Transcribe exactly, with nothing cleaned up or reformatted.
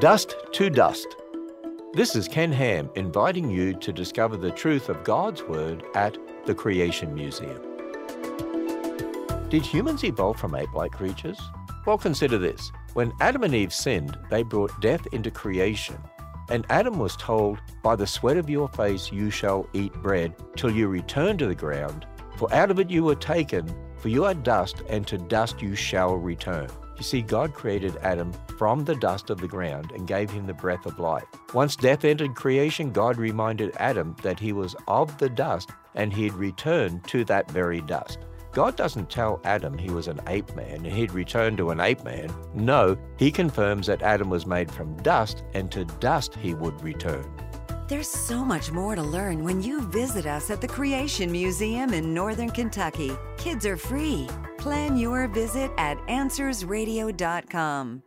Dust to Dust. This is Ken Ham inviting you to discover the truth of God's Word at the Creation Museum. Did humans evolve from ape-like creatures? Well, consider this. When Adam and Eve sinned, they brought death into creation. And Adam was told, "By the sweat of your face you shall eat bread, till you return to the ground. For out of it you were taken, for you are dust, and to dust you shall return." You see, God created Adam from the dust of the ground and gave him the breath of life. Once death entered creation, God reminded Adam that he was of the dust and he'd return to that very dust. God doesn't tell Adam he was an ape man and he'd return to an ape man. No, he confirms that Adam was made from dust and to dust he would return. There's so much more to learn when you visit us at the Creation Museum in Northern Kentucky. Kids are free. Plan your visit at Answers Radio dot com.